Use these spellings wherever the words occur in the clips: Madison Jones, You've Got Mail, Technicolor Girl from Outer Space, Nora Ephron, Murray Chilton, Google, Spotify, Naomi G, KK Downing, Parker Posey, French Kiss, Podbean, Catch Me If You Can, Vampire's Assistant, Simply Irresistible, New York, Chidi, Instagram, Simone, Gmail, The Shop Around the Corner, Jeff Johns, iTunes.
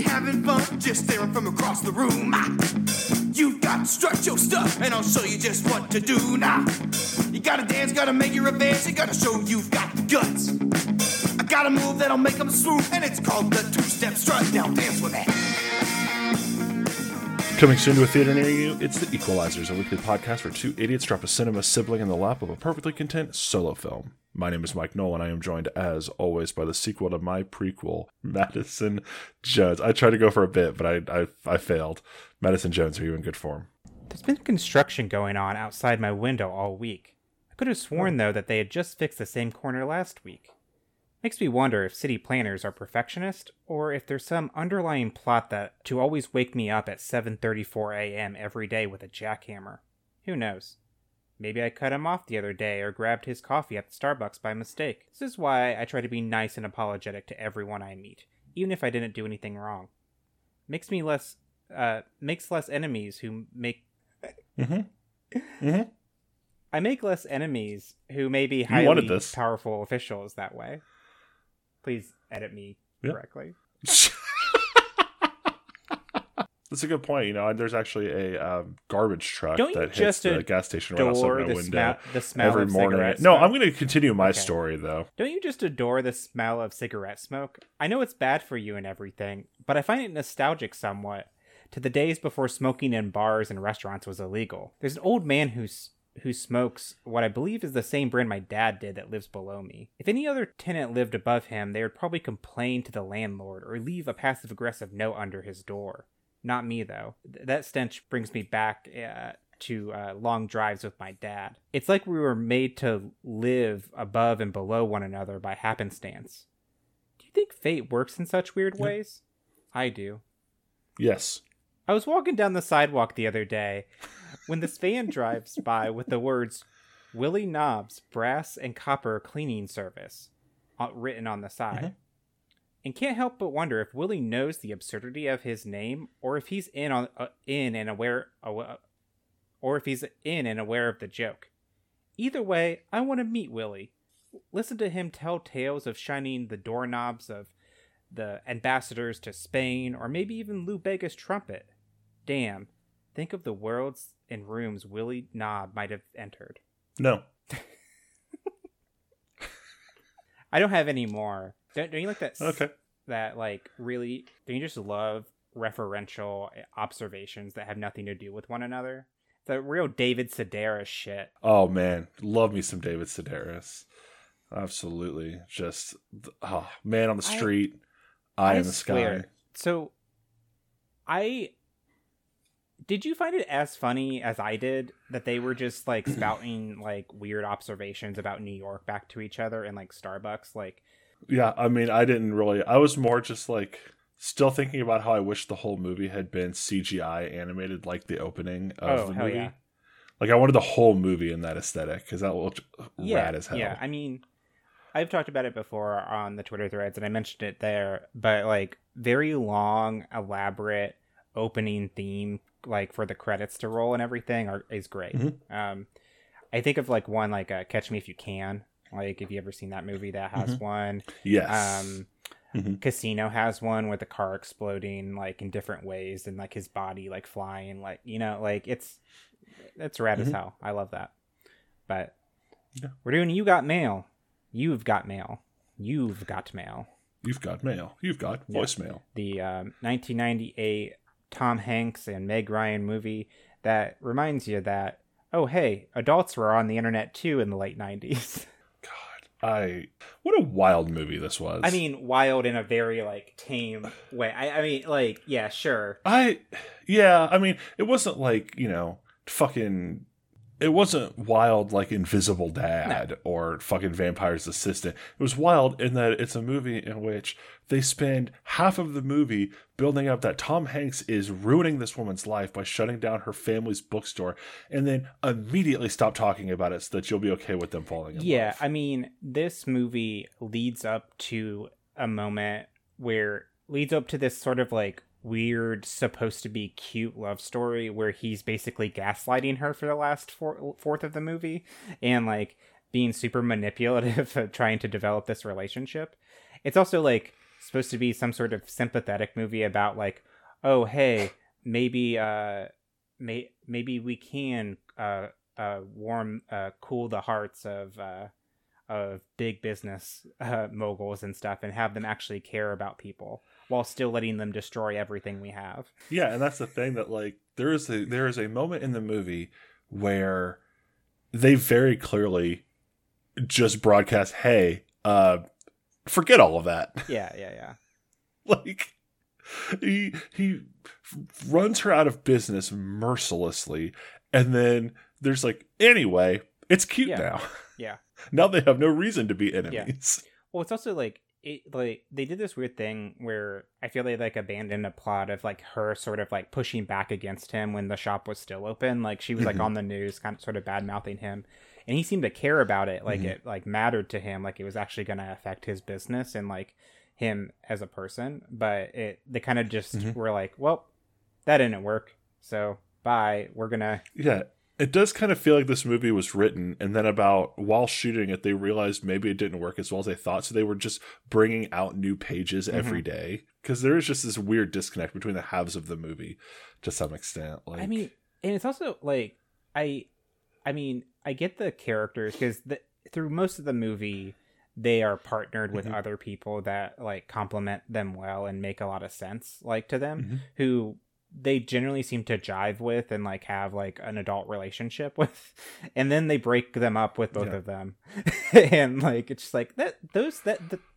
You having fun? Just staring from across the room. You've got to strut your stuff, and I'll show you just what to do now. You gotta dance, gotta make your advance, you gotta show you've got the guts. I got a move that'll make them swoop, and it's called the two-step strut. Now dance with that. Coming soon to a theater near you, it's The Equalizers, a weekly podcast where two idiots drop a cinema sibling in the lap of a perfectly content solo film. My name is Mike Nolan. I am joined, as always, by the sequel to my prequel, Madison Jones. I tried to go for a bit, but I failed. Madison Jones, are you in good form? There's been construction going on outside my window all week. I could have sworn, though, that they had just fixed the same corner last week. Makes me wonder if city planners are perfectionist, or if there's some underlying plot that to always wake me up at 7:34 a.m. every day with a jackhammer. Who knows? Maybe I cut him off the other day or grabbed his coffee at the Starbucks by mistake. This is why I try to be nice and apologetic to everyone I meet, even if I didn't do anything wrong. Makes less enemies who make... Mm-hmm. Mm-hmm. I make less enemies who may be highly powerful officials that way. Please edit me correctly. That's a good point. You know, there's actually a garbage truck that hits the gas station right outside my window every morning. No, I'm going to continue my story, though. Don't you just adore the smell of cigarette smoke? I know it's bad for you and everything, but I find it nostalgic somewhat to the days before smoking in bars and restaurants was illegal. There's an old man who smokes what I believe is the same brand my dad did that lives below me. If any other tenant lived above him, they would probably complain to the landlord or leave a passive-aggressive note under his door. Not me, though. That stench brings me back to long drives with my dad. It's like we were made to live above and below one another by happenstance. Do you think fate works in such weird ways? I do. Yes. I was walking down the sidewalk the other day when this van drives by with the words, Willie Knobs Brass and Copper Cleaning Service, written on the side. Mm-hmm. And can't help but wonder if Willie knows the absurdity of his name, or if he's in and aware of the joke. Either way, I want to meet Willie, listen to him tell tales of shining the doorknobs of the ambassadors to Spain, or maybe even Lou Bega's trumpet. Damn, think of the worlds and rooms Willie Knob might have entered. No. I don't have any more. Don't you like that? Okay. That like really? Don't you just love referential observations that have nothing to do with one another? The real David Sedaris shit. Oh man, love me some David Sedaris. Absolutely, just man on the street, eye in the sky. So, did you find it as funny as I did that they were just like spouting like weird observations about New York back to each other and like Starbucks like. Yeah, I mean, I didn't really... I was more just, like, still thinking about how I wish the whole movie had been CGI animated, like the opening of the movie. Yeah. Like, I wanted the whole movie in that aesthetic, because that looked rad as hell. Yeah, I mean, I've talked about it before on the Twitter threads, and I mentioned it there, but, like, very long, elaborate opening theme, like, for the credits to roll and everything is great. Mm-hmm. I think of, like, one, like, Catch Me If You Can. Like, if you ever seen that movie, that has one. Yes. Casino has one with the car exploding, like, in different ways. And, like, his body, like, flying. Like, you know, like, it's rad as hell. I love that. But we're doing You Got Mail. You've Got Mail. You've Got Mail. You've Got Mail. You've Got Voicemail. The 1998 Tom Hanks and Meg Ryan movie that reminds you that, oh, hey, adults were on the internet, too, in the late 90s. What a wild movie this was. I mean, wild in a very, like, tame way. I mean, like, yeah, sure. I mean, it wasn't like, you know, fucking, it wasn't wild like Invisible Dad or fucking Vampire's Assistant. It was wild in that it's a movie in which they spend half of the movie building up that Tom Hanks is ruining this woman's life by shutting down her family's bookstore and then immediately stop talking about it so that you'll be okay with them falling in love. I mean, this movie leads up to a moment where leads up to this sort of like weird, supposed to be cute love story where he's basically gaslighting her for the last fourth of the movie and like being super manipulative trying to develop this relationship. It's also like supposed to be some sort of sympathetic movie about like, oh, hey, maybe we can cool the hearts of big business moguls and stuff, and have them actually care about people while still letting them destroy everything we have. Yeah, and that's the thing that like there is a moment in the movie where they very clearly just broadcast, hey, forget all of that. Yeah. Like he runs her out of business mercilessly, and then there's like, anyway, it's cute now. Yeah. Now they have no reason to be enemies. Yeah. Well, it's also like they did this weird thing where I feel they like abandoned a plot of like her sort of like pushing back against him when the shop was still open. Like she was like on the news, kind of sort of bad mouthing him, and he seemed to care about it. Like it like mattered to him. Like it was actually going to affect his business and like him as a person. But they kind of just were like, well, that didn't work. So bye. We're gonna It does kind of feel like this movie was written, and then while shooting it, they realized maybe it didn't work as well as they thought, so they were just bringing out new pages every day. Because there is just this weird disconnect between the halves of the movie to some extent. Like, I mean, and it's also like, I mean, I get the characters, because through most of the movie, they are partnered with other people that like complement them well and make a lot of sense like to them, who they generally seem to jive with and like have like an adult relationship with, and then they break them up with both of them. And like, it's just like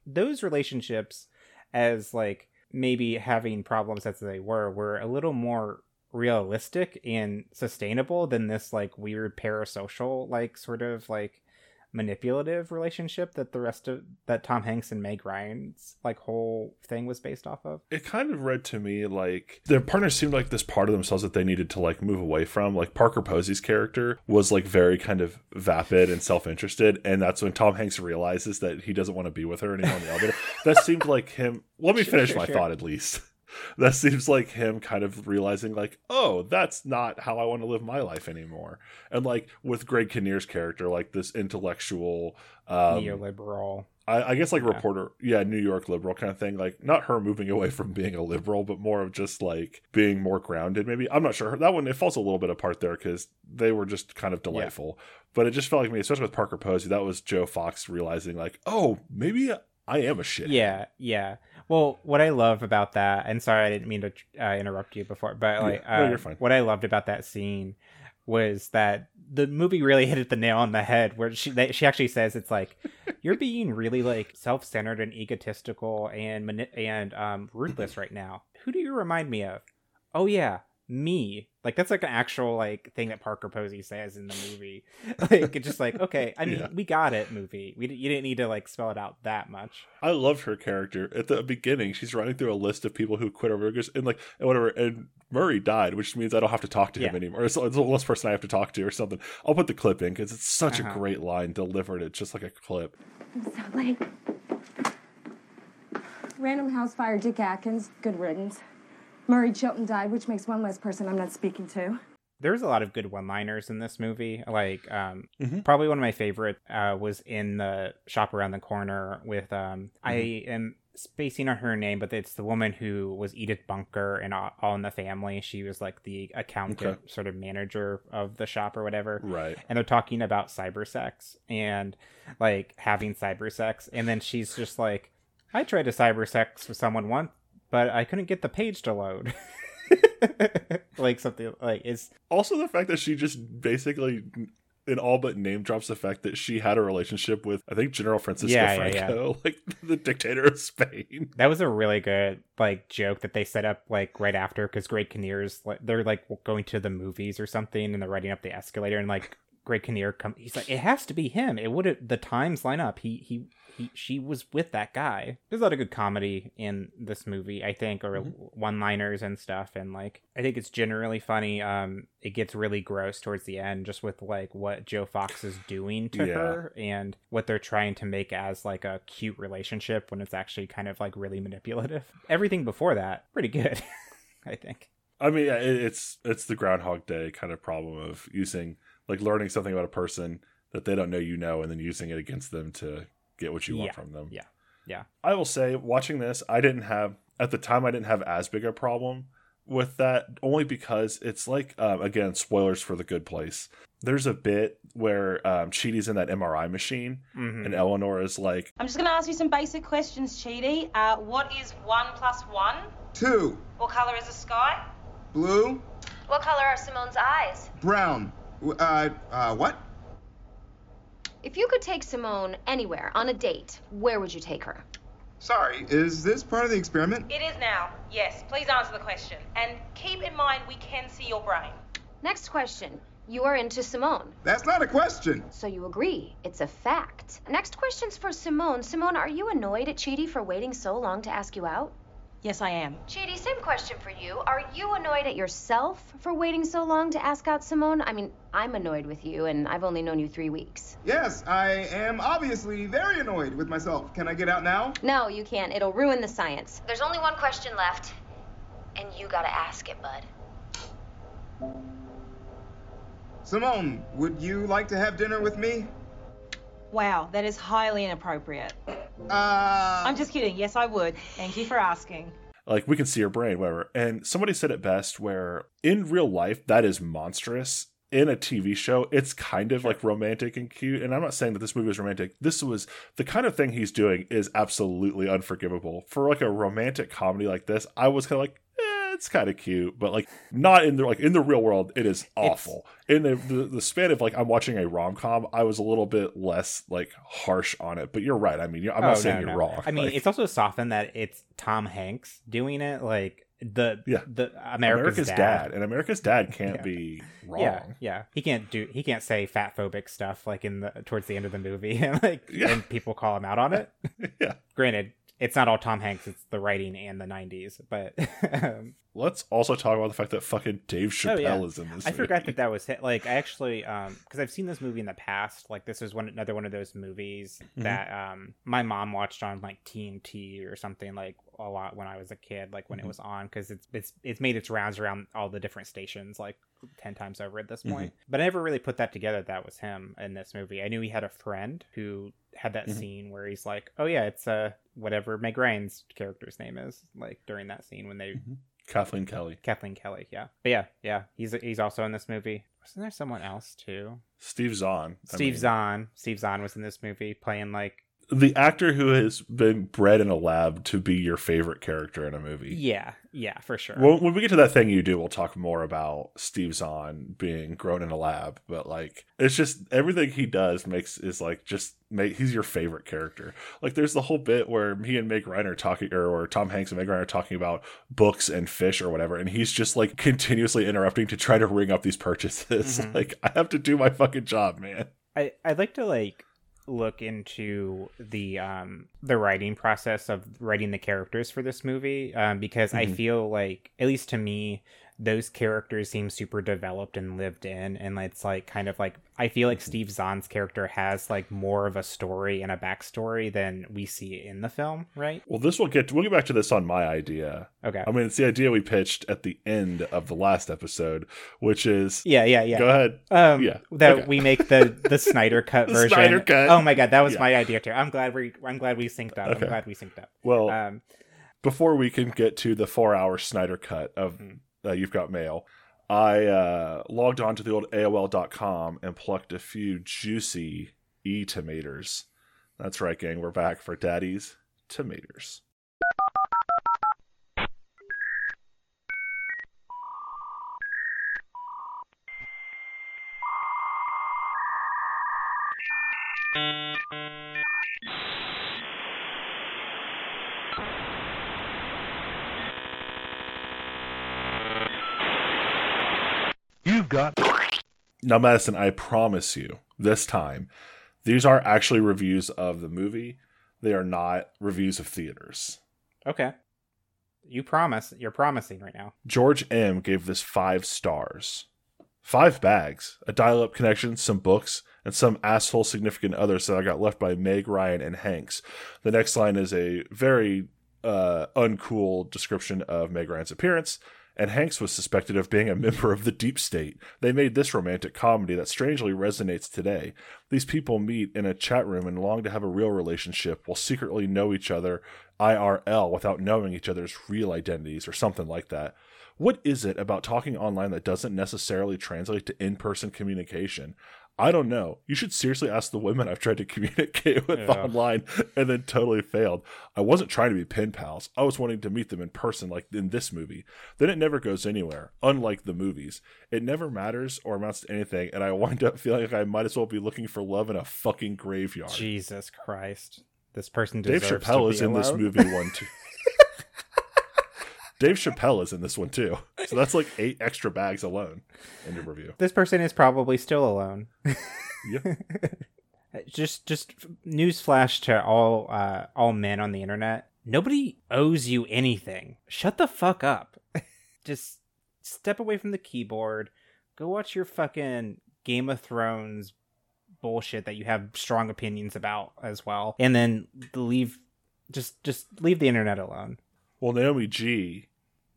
those relationships, as like maybe having problems as they were a little more realistic and sustainable than this like weird parasocial, like sort of like manipulative relationship that that Tom Hanks and Meg Ryan's like whole thing was based off of. It kind of read to me like their partners seemed like this part of themselves that they needed to like move away from. Like Parker Posey's character was like very kind of vapid and self-interested, and that's when Tom Hanks realizes that he doesn't want to be with her anymore in the elevator. That seemed like him. Let me finish my thought at least. That seems like him kind of realizing like, oh, that's not how I want to live my life anymore. And like with Greg Kinnear's character, like this intellectual neoliberal, I guess, like reporter, New York liberal kind of thing. Like not her moving away from being a liberal, but more of just like being more grounded. Maybe, I'm not sure. That one, it falls a little bit apart there because they were just kind of delightful. Yeah. But it just felt like me, especially with Parker Posey, that was Joe Fox realizing like, oh, maybe I am a shithead. Yeah. Well, what I love about that, and sorry, I didn't mean to interrupt you before, but like, no, you're fine. What I loved about that scene was that the movie really hit the nail on the head, where she actually says, it's like, you're being really like self-centered and egotistical and ruthless right now. Who do you remind me of? Oh yeah, me. Like that's like an actual like thing that Parker Posey says in the movie. Like it's just like, okay, I mean, we got it, movie. You didn't need to like spell it out that much. I loved her character at the beginning. She's running through a list of people who quit her workers and like and whatever. And Murray died, which means I don't have to talk to him anymore. It's the last person I have to talk to or something. I'll put the clip in because it's such a great line delivered. It's just like a clip. I'm so late. Random House fire Dick Atkins. Good riddance. Murray Chilton died, which makes one less person I'm not speaking to. There's a lot of good one-liners in this movie. Like, probably one of my favorite was in The Shop Around the Corner with, I am spacing on her name, but it's the woman who was Edith Bunker in All in the Family. She was like the accountant sort of manager of the shop or whatever. Right. And they're talking about cyber sex and like having cyber sex. And then she's just like, I tried to cyber sex with someone once, but I couldn't get the page to load. Like something like is also the fact that she just basically in all but name drops the fact that she had a relationship with, I think, General Francisco Franco, like the dictator of Spain. That was a really good like joke that they set up like right after, because Greg Kinnear's like, they're like going to the movies or something and they're riding up the escalator, and like Greg Kinnear he's like, it has to be him. It would, the times line up. She was with that guy. There's a lot of good comedy in this movie, I think, or one-liners and stuff. And like, I think it's generally funny. It gets really gross towards the end, just with like what Joe Fox is doing to her and what they're trying to make as like a cute relationship when it's actually kind of like really manipulative. Everything before that, pretty good, I think. I mean, it's the Groundhog Day kind of problem of using like learning something about a person that they don't know, and then using it against them to get what you want from them. Yeah. Yeah. I will say, watching this, I didn't have as big a problem with that, only because it's like, again, spoilers for The Good Place. There's a bit where Chidi's in that MRI machine, mm-hmm. and Eleanor is like, I'm just going to ask you some basic questions, Chidi. What is 1 + 1? 2. What color is the sky? Blue. What color are Simone's eyes? Brown. What? If you could take Simone anywhere on a date, where would you take her? Sorry, is this part of the experiment? It is now, yes. Please answer the question. And keep in mind, we can see your brain. Next question. You are into Simone. That's not a question. So you agree. It's a fact. Next question's for Simone. Simone, are you annoyed at Chidi for waiting so long to ask you out? Yes, I am. Chidi, same question for you. Are you annoyed at yourself for waiting so long to ask out Simone? I mean, I'm annoyed with you, and I've only known you 3 weeks. Yes, I am obviously very annoyed with myself. Can I get out now? No, you can't. It'll ruin the science. There's only one question left, and you gotta ask it, bud. Simone, would you like to have dinner with me? Wow, that is highly inappropriate. I'm just kidding. Yes, I would. Thank you for asking. Like, we can see her brain, whatever. And somebody said it best, where in real life, that is monstrous. In a TV show, it's kind of like romantic and cute. And I'm not saying that this movie is romantic. This was the kind of thing he's doing is absolutely unforgivable. For like a romantic comedy like this, I was kind of like, it's kind of cute, but like not in the, like in the real world, it is awful. In the span of like, I'm watching a rom-com, I was a little bit less like harsh on it, but you're right. I mean, I'm not saying you're wrong. I mean, like, it's also softened that it's Tom Hanks doing it. Like the America's dad. And America's Dad can't be wrong. Yeah. He can't say fat phobic stuff like towards the end of the movie and people call him out on it. Yeah. Granted, it's not all Tom Hanks, it's the writing and the 90s, but... Let's also talk about the fact that fucking Dave Chappelle is in this movie. I forgot that was hit. Like, I actually... because I've seen this movie in the past. Like, this is another one of those movies that my mom watched on, like, TNT or something, like, a lot when I was a kid, like, when it was on, because it's made its rounds around all the different stations, like, 10 times over at this point. But I never really put that together that was him in this movie. I knew he had a friend who had that scene where he's like, oh, yeah, it's a... whatever Meg Ryan's character's name is, like during that scene when they Kathleen Kelly. Yeah. He's also in this movie. Wasn't there someone else too? Steve Zahn was in this movie playing like the actor who has been bred in a lab to be your favorite character in a movie. Yeah, for sure. Well, when we get to that thing you do, we'll talk more about Steve Zahn being grown in a lab. But like, it's just everything he does he's your favorite character. Like, there's the whole bit where he and Meg Ryan are talking, or Tom Hanks and Meg Ryan are talking about books and fish or whatever, and he's just like continuously interrupting to try to ring up these purchases. Like, I have to do my fucking job, man. I'd like to like look into the writing process of writing the characters for this movie, because I feel like, at least to me, those characters seem super developed and lived in, and it's like kind of like I feel like Steve Zahn's character has like more of a story and a backstory than we see in the film, right? Well, we'll get back to this on my idea. Okay. I mean, it's the idea we pitched at the end of the last episode, which is yeah. Go ahead. We make the Snyder cut version. Snyder cut. Oh my god, that was my idea too. I'm glad we synced up. Okay. I'm glad we synced up. Well, before we can get to the 4-hour Snyder cut of You've Got Mail, I logged on to the old AOL.com and plucked a few juicy e-tomatoes. That's right, gang. We're back for Daddy's Tomatoes. Now, Madison, I promise you, this time, these are actually reviews of the movie. They are not reviews of theaters. Okay. You promise. You're promising right now. George M. gave this 5 stars. 5 bags, a dial-up connection, some books, and some asshole significant others that I got left by Meg Ryan and Hanks. The next line is a very uncool description of Meg Ryan's appearance. and Hanks was suspected of being a member of the deep state. They made this romantic comedy that strangely resonates today. These people meet in a chat room and long to have a real relationship while secretly know each other IRL without knowing each other's real identities or something like that. What is it about talking online that doesn't necessarily translate to in-person communication? I don't know. You should seriously ask the women I've tried to communicate with online and then totally failed. I wasn't trying to be pen pals. I was wanting to meet them in person like in this movie. Then it never goes anywhere, unlike the movies. It never matters or amounts to anything, and I wind up feeling like I might as well be looking for love in a fucking graveyard. Jesus Christ. This person deserves to be alone. Dave Chappelle is in this movie one, too. Dave Chappelle is in this one, too. So that's like 8 extra bags alone in your review. This person is probably still alone. Yeah. Just newsflash to all men on the internet. Nobody owes you anything. Shut the fuck up. Just step away from the keyboard. Go watch your fucking Game of Thrones bullshit that you have strong opinions about as well. And then leave the internet alone. Well, Naomi G.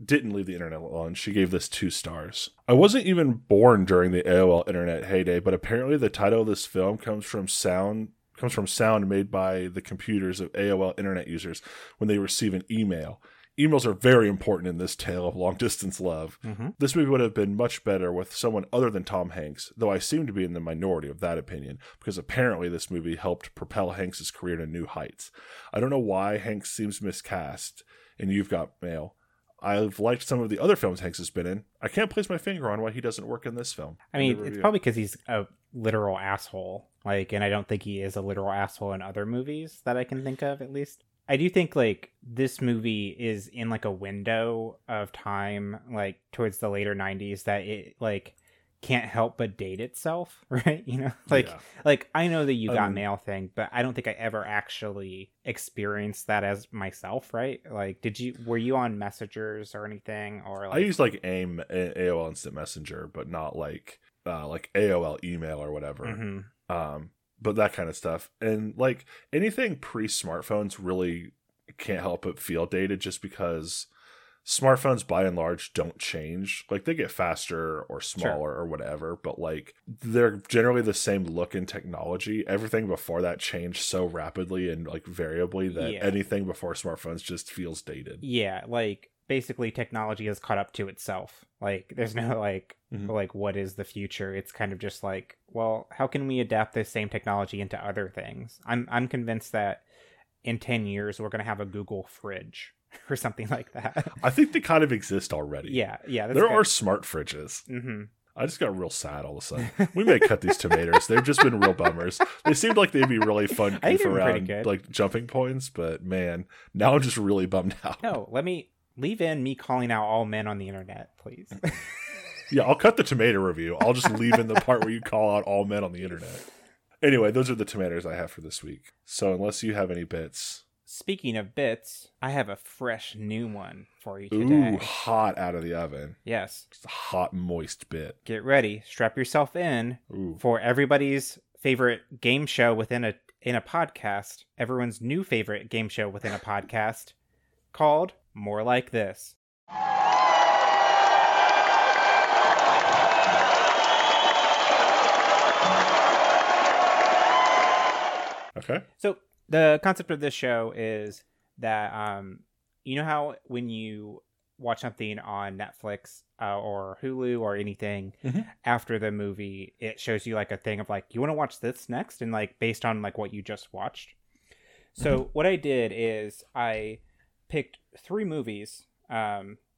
didn't leave the internet alone. She gave this 2 stars. I wasn't even born during the AOL internet heyday, but apparently the title of this film comes from sound made by the computers of AOL internet users when they receive an email. Emails are very important in this tale of long-distance love. Mm-hmm. This movie would have been much better with someone other than Tom Hanks, though I seem to be in the minority of that opinion, because apparently this movie helped propel Hanks' career to new heights. I don't know why Hanks seems miscast. And You've Got Mail. I've liked some of the other films Hanks has been in. I can't place my finger on why he doesn't work in this film. I mean, it's probably because he's a literal asshole. And I don't think he is a literal asshole in other movies that I can think of, at least. I do think, this movie is in, a window of time, towards the later 90s that it, can't help but date itself, right? I know the You Got Mail thing, but I don't think I ever actually experienced that as myself, right? Were you on Messengers or anything, or I used AIM, AOL Instant Messenger, but not AOL email or whatever. Mm-hmm. But that kind of stuff, and anything pre-smartphones really can't help but feel dated, just because smartphones, by and large, don't change. They get faster or smaller or whatever, but, they're generally the same look in technology. Everything before that changed so rapidly and, variably that anything before smartphones just feels dated. Yeah, basically technology has caught up to itself. There's no, mm-hmm. What is the future? It's kind of just well, how can we adapt this same technology into other things? I'm convinced that in 10 years, we're going to have a Google fridge. Or something like that. I think they kind of exist already. Yeah. There are smart fridges. Mm-hmm. I just got real sad all of a sudden. We may cut these tomatoes. They've just been real bummers. They seemed like they'd be really fun goof around, jumping points. But man, now I'm just really bummed out. No, let me leave in me calling out all men on the internet, please. Yeah, I'll cut the tomato review. I'll just leave in the part where you call out all men on the internet. Anyway, those are the tomatoes I have for this week. So unless you have any bits... Speaking of bits, I have a fresh new one for you today. Ooh, hot out of the oven. Yes. It's a hot, moist bit. Get ready. Strap yourself in for everybody's favorite game show within a podcast. Everyone's new favorite game show within a podcast called More Like This. Okay. So... the concept of this show is that, you know how when you watch something on Netflix or Hulu or anything, mm-hmm. after the movie, it shows you a thing of you want to watch this next and based on what you just watched. So mm-hmm. what I did is I picked 3 movies. I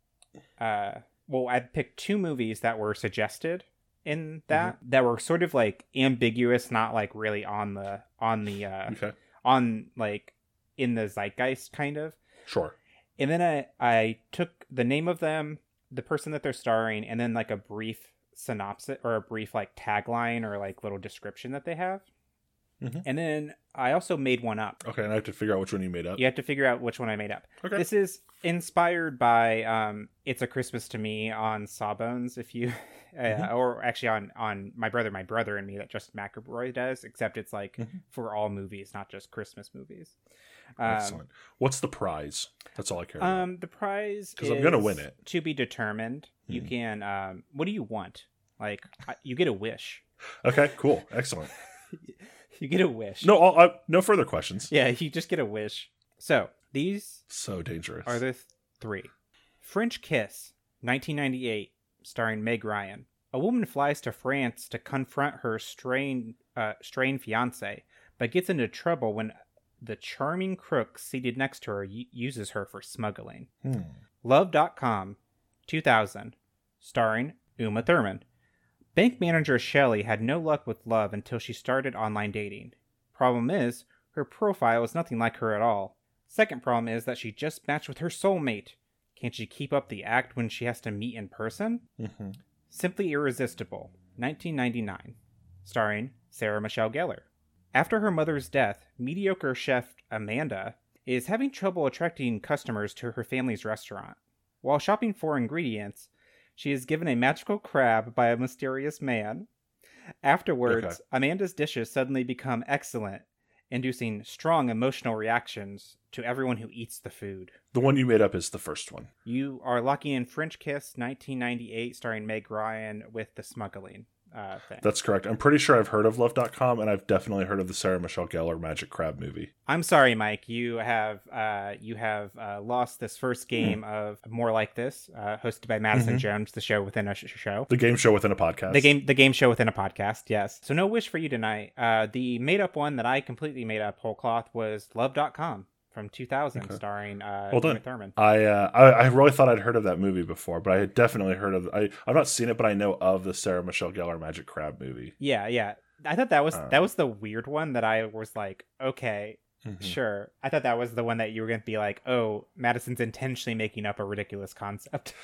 picked 2 movies that were suggested in that, mm-hmm. that were sort of ambiguous, not really in the zeitgeist kind of. Sure. And then I took the name of them, the person that they're starring, and then a brief synopsis or a brief tagline or little description that they have. Mm-hmm. And then I also made one up. Okay, and I have to figure out which one you made up. You have to figure out which one I made up. Okay. This is inspired by It's a Christmas to Me on Sawbones, if you mm-hmm. or actually on My Brother and Me that Justin McElroy does, except it's mm-hmm. for all movies, not just Christmas movies. Excellent. What's the prize? That's all I care about. The prize is... because I'm going to win it. To be determined. Mm-hmm. You can... what do you want? Like, you get a wish. Okay, cool. Excellent. You get a wish. No, no further questions. Yeah, you just get a wish. So, these... so dangerous. Are the three. French Kiss, 1998, starring Meg Ryan. A woman flies to France to confront her strained fiancé, but gets into trouble when... the charming crook seated next to her uses her for smuggling. Love.com, 2000, starring Uma Thurman. Bank manager Shelley had no luck with love until she started online dating. Problem is, her profile is nothing like her at all. Second problem is that she just matched with her soulmate. Can she keep up the act when she has to meet in person? Mm-hmm. Simply Irresistible, 1999, starring Sarah Michelle Gellar. After her mother's death, mediocre chef Amanda is having trouble attracting customers to her family's restaurant. While shopping for ingredients, she is given a magical crab by a mysterious man. Afterwards, Amanda's dishes suddenly become excellent, inducing strong emotional reactions to everyone who eats the food. The one you made up is the first one. You are locking in French Kiss, 1998, starring Meg Ryan with the smuggling. That's correct. I'm pretty sure I've heard of Love.com, and I've definitely heard of the Sarah Michelle Gellar Magic Crab movie. I'm sorry, Mike. You have lost this first game of More Like This, hosted by Madison Jones, the show within a show. The game show within a podcast. The game show within a podcast, yes. So no wish for you tonight. The made-up one that I completely made up whole cloth was Love.com. From 2000, starring Uma Thurman. I really thought I'd heard of that movie before, but I had definitely heard of... I've not seen it, but I know of the Sarah Michelle Gellar Magic Crab movie. Yeah, yeah. I thought that was the weird one that I was like, okay, sure. I thought that was the one that you were going to be like, oh, Madison's intentionally making up a ridiculous concept.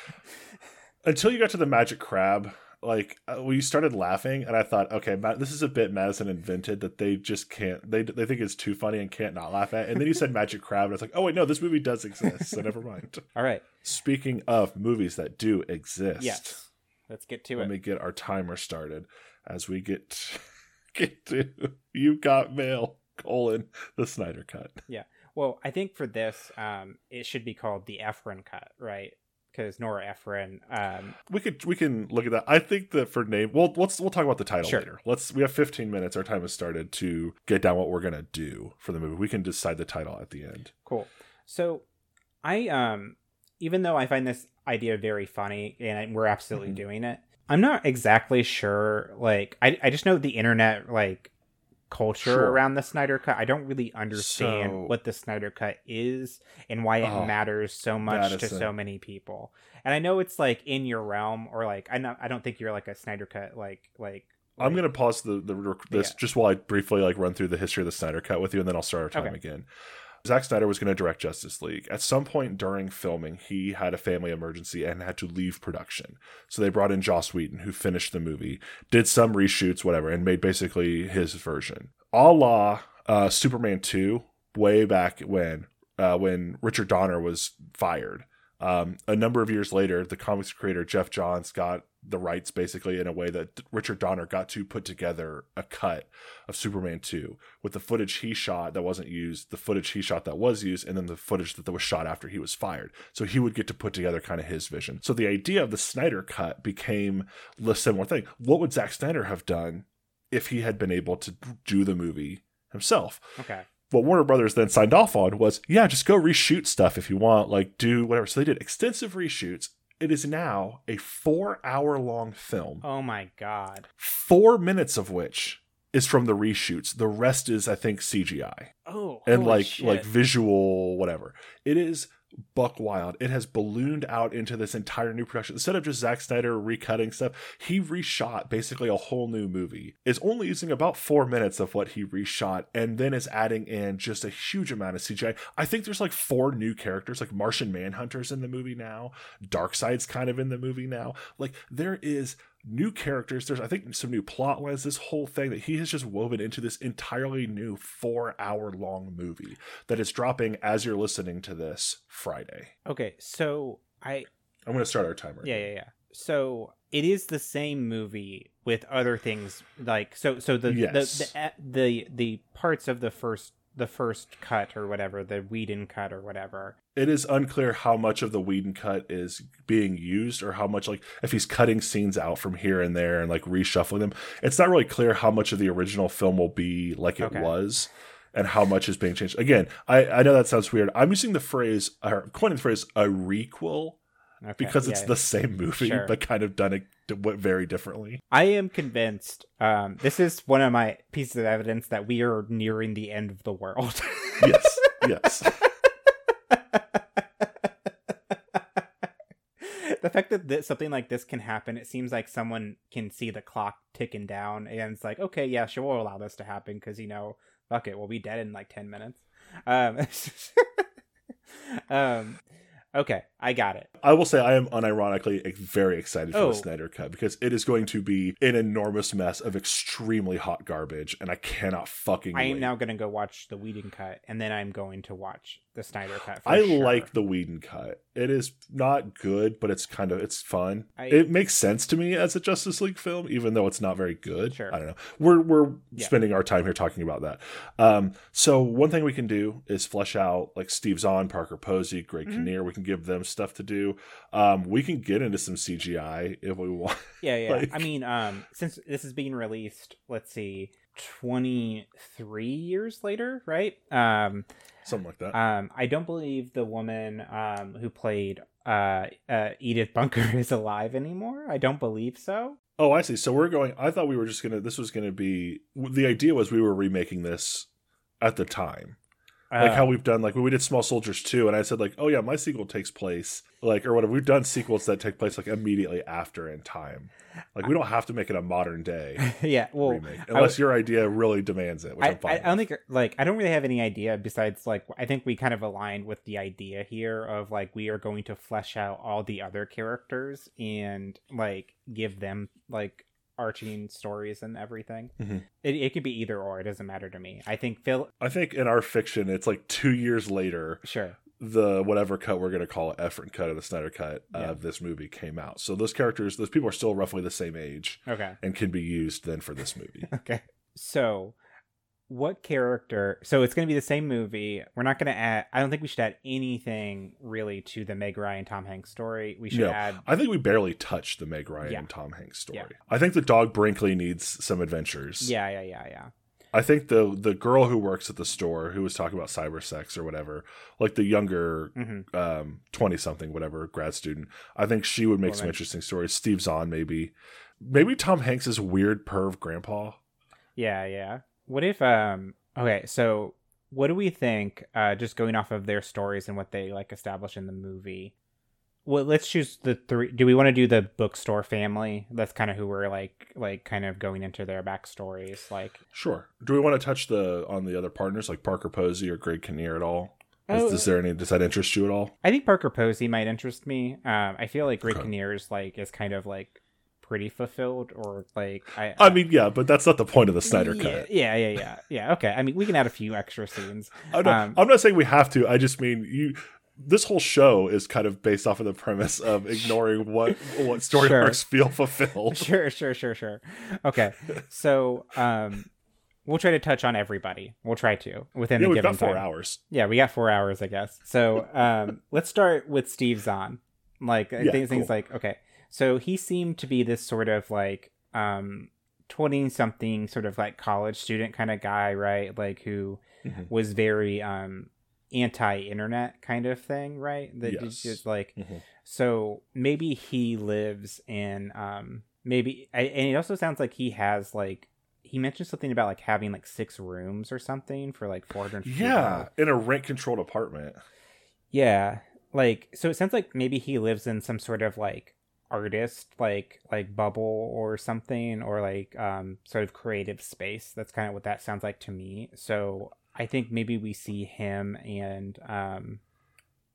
Until you got to the Magic Crab... like, we started laughing, and I thought, okay, this is a bit Madison invented that they just can't, they think it's too funny and can't not laugh at. And then you said Magic Crab, and I was like, oh, wait, no, this movie does exist, so never mind. All right. Speaking of movies that do exist. Yes. Let's get to it. Let me get our timer started as we get to You've Got Mail, the Snyder Cut. Yeah. Well, I think for this, it should be called the Ephron Cut, right? Because Nora Ephron, we can look at that. I think that for name, we'll talk about the title later. We have 15 minutes. Our time has started to get down what we're gonna do for the movie. We can decide the title at the end. Cool. So, I even though I find this idea very funny, and we're absolutely doing it, I'm not exactly sure. Like, I just know the internet culture around the Snyder Cut. I don't really understand what the Snyder Cut is and why it matters so much to so many people. And I know it's in your realm, or I don't think you're a Snyder Cut like. I'm gonna pause this just while I briefly run through the history of the Snyder Cut with you, and then I'll start our time again. Zack Snyder was going to direct Justice League. At some point during filming, he had a family emergency and had to leave production. So they brought in Joss Whedon, who finished the movie, did some reshoots, whatever, and made basically his version. A la Superman II, way back when Richard Donner was fired. A number of years later, the comics creator Jeff Johns got the rights basically in a way that Richard Donner got to put together a cut of Superman 2 with the footage he shot that wasn't used, the footage he shot that was used, and then the footage that was shot after he was fired. So he would get to put together kind of his vision. So the idea of the Snyder Cut became a similar thing. What would Zack Snyder have done if he had been able to do the movie himself? Okay. What Warner Brothers then signed off on was, just go reshoot stuff if you want, do whatever. So they did extensive reshoots. It is now a 4-hour-long film. Oh, my God. 4 minutes of which is from the reshoots. The rest is, I think, CGI. Oh, and shit. Visual whatever. It is buck wild. It has ballooned out into this entire new production. Instead of just Zack Snyder recutting stuff, he reshot basically a whole new movie. Is only using about 4 minutes of what he reshot, and then is adding in just a huge amount of CGI. I think there's 4 new characters, Martian Manhunter's in the movie now. Darkseid's kind of in the movie now. There is new characters. There's, I think, some new plot lines. This whole thing that he has just woven into this entirely new 4-hour-long movie that is dropping as you're listening to this Friday. Okay, so I'm going to start our timer. Yeah. So it is the same movie with other things the parts of the first the first cut or whatever, the Whedon cut or whatever. It is unclear how much of the Whedon cut is being used, or how much, like, if he's cutting scenes out from here and there and, like, reshuffling them. It's not really clear how much of the original film will be like it was and how much is being changed. Again, I know that sounds weird. I'm using the phrase, or coining the phrase, a requel. Okay, because it's the same movie, but kind of done it very differently. I am convinced this is one of my pieces of evidence that we are nearing the end of the world. Yes, yes. The fact that something like this can happen, it seems like someone can see the clock ticking down and it's like, okay, yeah, sure, we'll allow this to happen because, you know, fuck it, we'll be dead in like 10 minutes. Okay, I got it. I will say I am unironically very excited for the Snyder Cut because it is going to be an enormous mess of extremely hot garbage, and I cannot fucking wait. I am now going to go watch the Whedon Cut, and then I'm going to watch the Snyder Cut for sure. Like the Whedon Cut. It is not good, but it's kind of, it's fun. It makes sense to me as a Justice League film, even though it's not very good. Sure. I don't know. We're spending our time here talking about that. So one thing we can do is flesh out like Steve Zahn, Parker Posey, Greg Kinnear. We can give them stuff to do. We can get into some CGI if we want. Yeah. Like, I mean, since this is being released, let's see, 23 years later, right? Something like that. I don't believe the woman who played Edith Bunker is alive anymore. I don't believe so. Oh, I see. So we're going, I thought we were just going to, this was going to be, the idea was we were remaking this at the time. Like how we've done, like, we did Small Soldiers 2, and I said, like, oh, yeah, my sequel takes place, like, or whatever. We've done sequels that take place, like, immediately after in time. Like, we don't have to make it a modern day remake. Unless your idea really demands it, which I'm fine with. I don't think, like, I don't really have any idea besides, like, I think we kind of aligned with the idea here of, like, we are going to flesh out all the other characters and, like, give them, like, arching stories and everything. It could be either or, it doesn't matter to me. I think in our fiction it's like 2 years later, sure, the whatever cut we're going to call it, Ephron cut or the Snyder cut of this movie came out, so those people are still roughly the same age, and can be used then for this movie. So it's going to be the same movie. We're not going to add, I don't think we should add anything really to the Meg Ryan, Tom Hanks story. We should add, I think we barely touched the Meg Ryan and Tom Hanks story. I think the dog Brinkley needs some adventures. Yeah. I think the girl who works at the store, who was talking about cyber sex or whatever, like the younger 20-something, whatever, grad student, I think she would make some interesting stories. Steve Zahn, maybe Tom Hanks' weird perv grandpa. Yeah. What if, so what do we think, just going off of their stories and what they, like, establish in the movie? Well, let's choose the three. Do we want to do the bookstore family? That's kind of who we're, like kind of going into their backstories, like. Sure. Do we want to touch on the other partners, like Parker Posey or Greg Kinnear at all? Does that interest you at all? I think Parker Posey might interest me. I feel like Greg Kinnear's, like, is kind of, like, pretty fulfilled, or like I mean, yeah, but that's not the point of the Snyder cut. Yeah. Okay, I mean, we can add a few extra scenes. I'm not saying we have to. I just mean this whole show is kind of based off of the premise of ignoring what story arcs feel fulfilled. Sure. Okay, so we'll try to touch on everybody. We'll try to within a given time. We got 4 hours, I guess. So let's start with Steve Zahn. Like things like okay. So he seemed to be this sort of like 20-something sort of like college student kind of guy, right? Like who was very anti-internet kind of thing, right? That is just like so maybe he lives in and it also sounds like he has like he mentioned something about like having like 6 rooms or something for like $400. Yeah, in a rent-controlled apartment. Yeah, like so it sounds like maybe he lives in some sort of like artist like bubble or something, or like sort of creative space. That's kind of what that sounds like to me. So I think maybe we see him and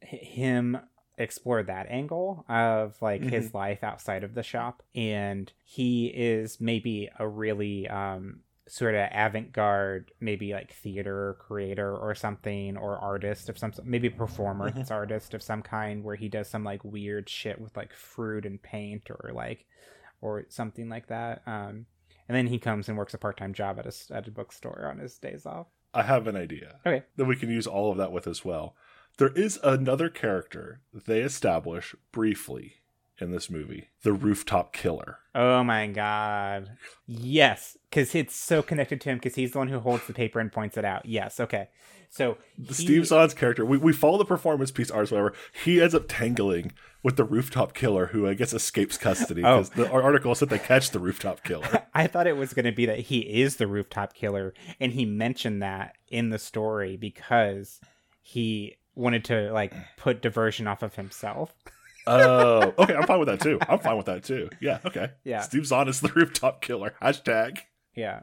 him explore that angle of like his life outside of the shop, and he is maybe a really sort of avant-garde, maybe like theater creator or something, or artist of some, maybe performance artist of some kind, where he does some like weird shit with like fruit and paint or something like that. And then he comes and works a part-time job at a bookstore on his days off. I have an idea. Okay. Then we can use all of that with as well. There is another character they establish briefly in this movie, the rooftop killer. Oh my God. Yes, because it's so connected to him because he's the one who holds the paper and points it out. Yes, okay. So Steve Zahn's character, we follow the performance piece artist, whatever. He ends up tangling with the rooftop killer, who I guess escapes custody because the article said they catch the rooftop killer. I thought it was going to be that he is the rooftop killer, and he mentioned that in the story because he wanted to like put diversion off of himself. Oh, okay. I'm fine with that too. Yeah. Okay. Yeah. Steve Zahn is the rooftop killer. #. Yeah.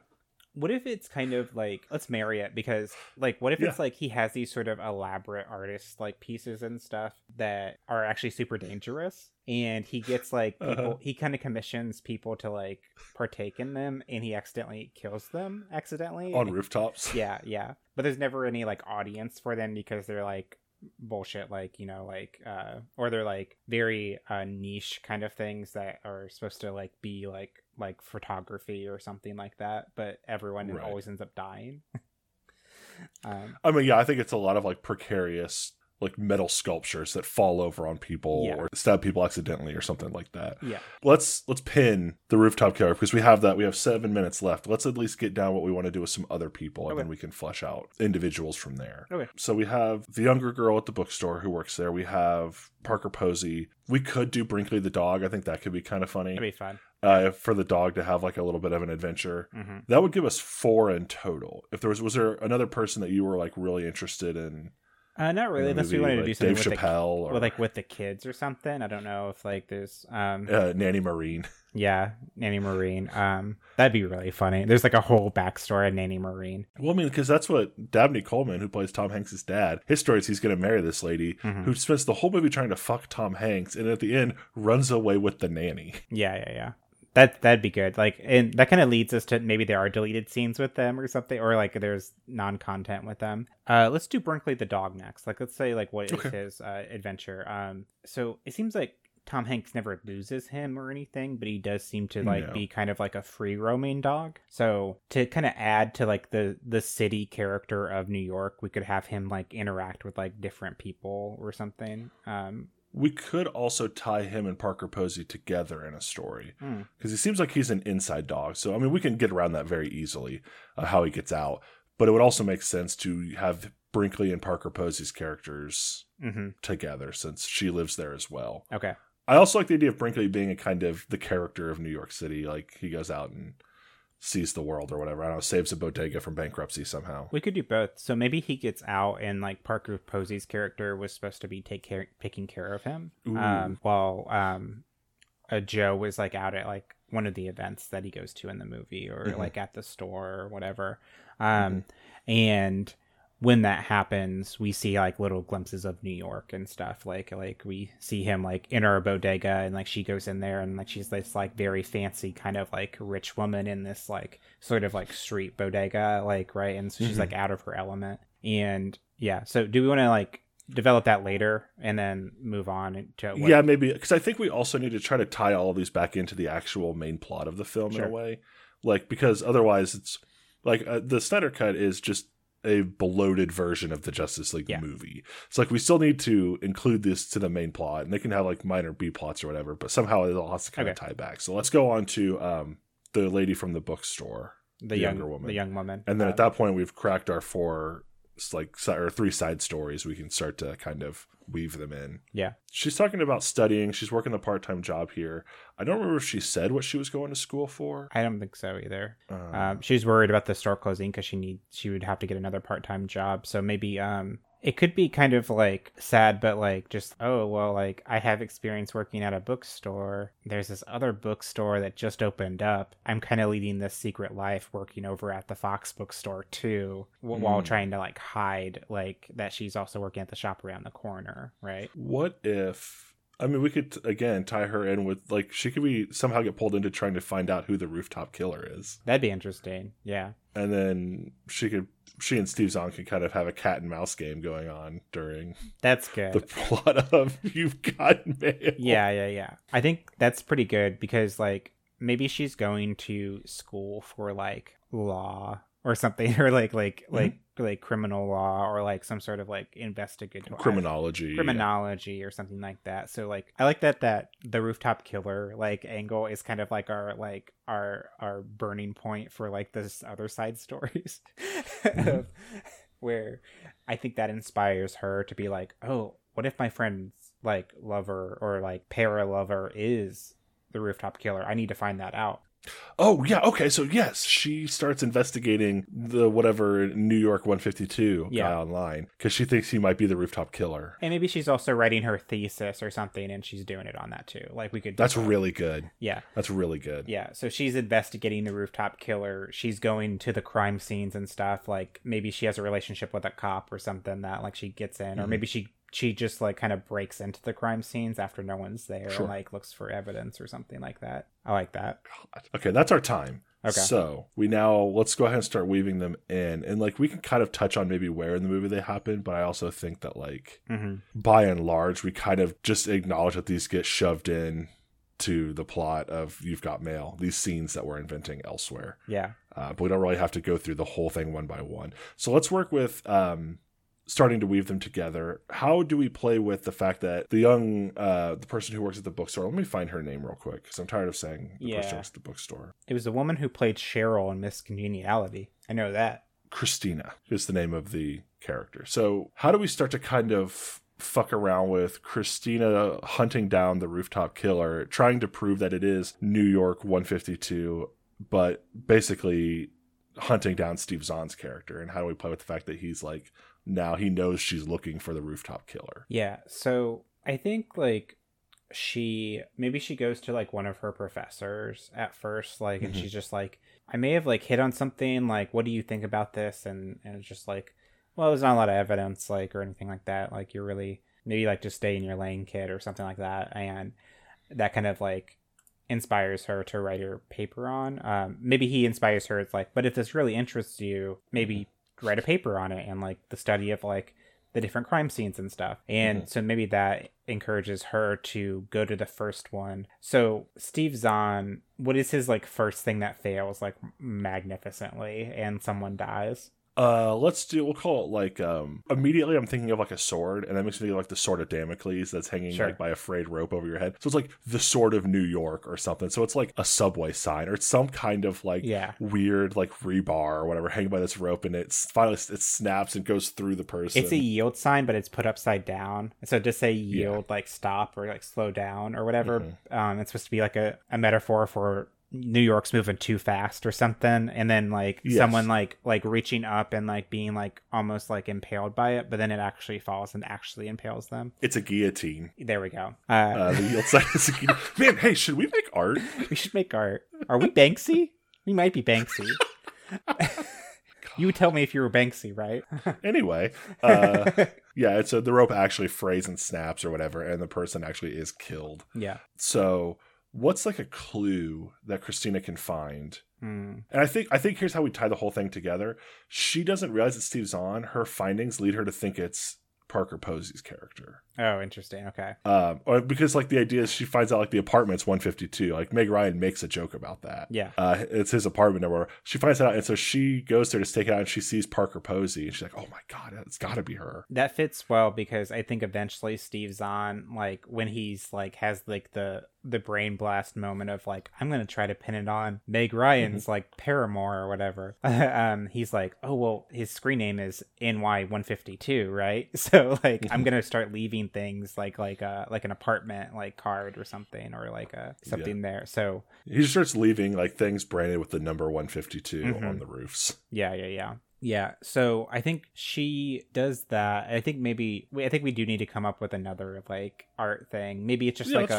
What if it's kind of like, let's marry it, because like, what if it's like he has these sort of elaborate artist like pieces and stuff that are actually super dangerous, and he gets like people, he kind of commissions people to like partake in them, and he accidentally kills them on rooftops. Yeah. Yeah. But there's never any like audience for them because they're like bullshit, like, you know, like or they're like very niche kind of things that are supposed to like be like photography or something like that, but everyone always ends up dying. I mean, yeah, I think it's a lot of like precarious like metal sculptures that fall over on people or stab people accidentally or something like that. Yeah. Let's pin the rooftop killer because we have that. We have 7 minutes left. Let's at least get down what we want to do with some other people, and then we can flesh out individuals from there. Okay. So we have the younger girl at the bookstore who works there. We have Parker Posey. We could do Brinkley the dog. I think that could be kind of funny. That'd be fun. For the dog to have like a little bit of an adventure. Mm-hmm. That would give us 4 in total. If there was there another person that you were like really interested in? Not really, unless we wanted to do something Dave with Chappelle or like with the kids or something. I don't know if like there's Nanny Marine. That'd be really funny. There's like a whole backstory of Nanny Marine. Well, I mean, because that's what Dabney Coleman, who plays Tom Hanks' dad, his story is he's going to marry this lady who spends the whole movie trying to fuck Tom Hanks, and at the end runs away with the nanny. Yeah. That'd be good. Like, and that kind of leads us to maybe there are deleted scenes with them or something, or like there's non-content with them. Let's do Brinkley the dog next. Like, let's say like what is his adventure. So it seems like Tom Hanks never loses him or anything, but he does seem to like be kind of like a free roaming dog. So to kind of add to like the city character of New York, we could have him like interact with like different people or something. We could also tie him and Parker Posey together in a story because he seems like he's an inside dog. So, I mean, we can get around that very easily, how he gets out. But it would also make sense to have Brinkley and Parker Posey's characters together since she lives there as well. Okay. I also like the idea of Brinkley being a kind of the character of New York City. Like, he goes out and sees the world or whatever. I don't know, saves a bodega from bankruptcy somehow. We could do both. So maybe he gets out and like Parker Posey's character was supposed to be taking care of him. While Joe was like out at like one of the events that he goes to in the movie or like at the store or whatever. And when that happens, we see like little glimpses of New York and stuff. Like we see him like enter a bodega, and like she goes in there, and like she's this like very fancy kind of like rich woman in this like sort of like street bodega, like right. And so she's like out of her element. And yeah, so do we want to like develop that later and then move on to what? Yeah, maybe, because I think we also need to try to tie all of these back into the actual main plot of the film in a way, like, because otherwise it's like the Snyder Cut is just a bloated version of the Justice League movie. It's like we still need to include this to the main plot, and they can have like minor B plots or whatever, but somehow it all has to kind of tie back. So let's go on to the lady from the bookstore, the younger woman, and then at that point we've cracked our 3 side stories. We can start to kind of weave them in. Yeah, she's talking about studying. She's working a part-time job here. I don't remember if she said what she was going to school for. I don't think so either. She's worried about the store closing because she would have to get another part-time job. So maybe it could be kind of like sad, but like just, oh, well, like I have experience working at a bookstore. There's this other bookstore that just opened up. I'm kind of leading this secret life working over at the Fox bookstore too, while trying to like hide like that she's also working at the shop around the corner, right? What if, I mean, we could again tie her in with like, she could be somehow get pulled into trying to find out who the rooftop killer is. That'd be interesting. Yeah. And then she and Steve Zahn could kind of have a cat and mouse game going on during the plot of You've Got Mail. Yeah. I think that's pretty good because like maybe she's going to school for like law or something, or like criminal law, or like some sort of like investigative criminology or something like that. So like I like that the rooftop killer like angle is kind of like our burning point for like this other side stories, mm-hmm. where I think that inspires her to be like, oh, what if my friend's like lover or like para-lover is the rooftop killer? I need to find that out. Oh, yeah. Okay. So, yes, she starts investigating the whatever New York 152 guy online because she thinks he might be the rooftop killer. And maybe she's also writing her thesis or something, and she's doing it on that too. Like, we could. That's really good. Yeah. That's really good. Yeah. So she's investigating the rooftop killer. She's going to the crime scenes and stuff. Like, maybe she has a relationship with a cop or something that, like, she gets in, mm-hmm. or maybe she just like kind of breaks into the crime scenes after no one's there, sure. and like looks for evidence or something like that. I like that. God. Okay, that's our time. Okay. So we now, let's go ahead and start weaving them in. And like we can kind of touch on maybe where in the movie they happen, but I also think that like mm-hmm. by and large, we kind of just acknowledge that these get shoved in to the plot of You've Got Mail, these scenes that we're inventing elsewhere. Yeah. But we don't really have to go through the whole thing one by one. So let's work with... starting to weave them together. How do we play with the fact that the young, the person who works at the bookstore, let me find her name real quick, because I'm tired of saying the person who works at the bookstore. It was the woman who played Cheryl in Miss Congeniality. I know that. Christina is the name of the character. So how do we start to kind of fuck around with Christina hunting down the rooftop killer, trying to prove that it is New York 152, but basically hunting down Steve Zahn's character? And how do we play with the fact that he's like... now he knows she's looking for the rooftop killer. Yeah. So I think like she goes to like one of her professors at first, like, and mm-hmm. she's just like, I may have like hit on something. Like, what do you think about this? And it's just like, well, there's not a lot of evidence like, or anything like that. Like, you're really maybe like just stay in your lane, kid, or something like that. And that kind of like inspires her to write her paper on. Maybe he inspires her. It's like, but if this really interests you, maybe write a paper on it, and like the study of like the different crime scenes and stuff. And mm-hmm. so maybe that encourages her to go to the first one. So Steve Zahn, what is his like first thing that fails like magnificently and someone dies? We'll call it like, immediately I'm thinking of like a sword, and that makes me think of like the sword of Damocles that's hanging sure. like by a frayed rope over your head. So it's like the sword of New York or something. So it's like a subway sign, or it's some kind of like weird like rebar or whatever hanging by this rope, and it finally snaps and goes through the person. It's a yield sign, but it's put upside down. So just say yield, like stop or like slow down or whatever. Mm-hmm. It's supposed to be like a metaphor for New York's moving too fast or something, and then like someone like reaching up and like being like almost like impaled by it, but then it actually falls and actually impales them. It's a guillotine. There we go. The yield sign is a guillotine. Man, hey, should we make art? We should make art. Are we Banksy? We might be Banksy. You would tell me if you were Banksy, right? Anyway, so the rope actually frays and snaps or whatever, and the person actually is killed. Yeah. So what's like a clue that Christina can find? Mm. And I think here's how we tie the whole thing together. She doesn't realize it's Steve Zahn. Her findings lead her to think it's Parker Posey's character. Oh, interesting. Okay. Because like the idea is she finds out like the apartment's 152. Like Meg Ryan makes a joke about that. Yeah. It's his apartment number. She finds out, and so she goes there to stake it out, and she sees Parker Posey, and she's like, oh my God, it's got to be her. That fits well, because I think eventually Steve Zahn, like when he's like has like the brain blast moment of like, I'm going to try to pin it on Meg Ryan's mm-hmm. like paramour or whatever. He's like, oh, well, his screen name is NY152, right? So like, mm-hmm. I'm going to start leaving things like an apartment, like card or something, or like a something there. So he just starts leaving like things branded with the number 152 mm-hmm. on the roofs. Yeah. So I think she does that. I think we do need to come up with another like art thing. Maybe it's just like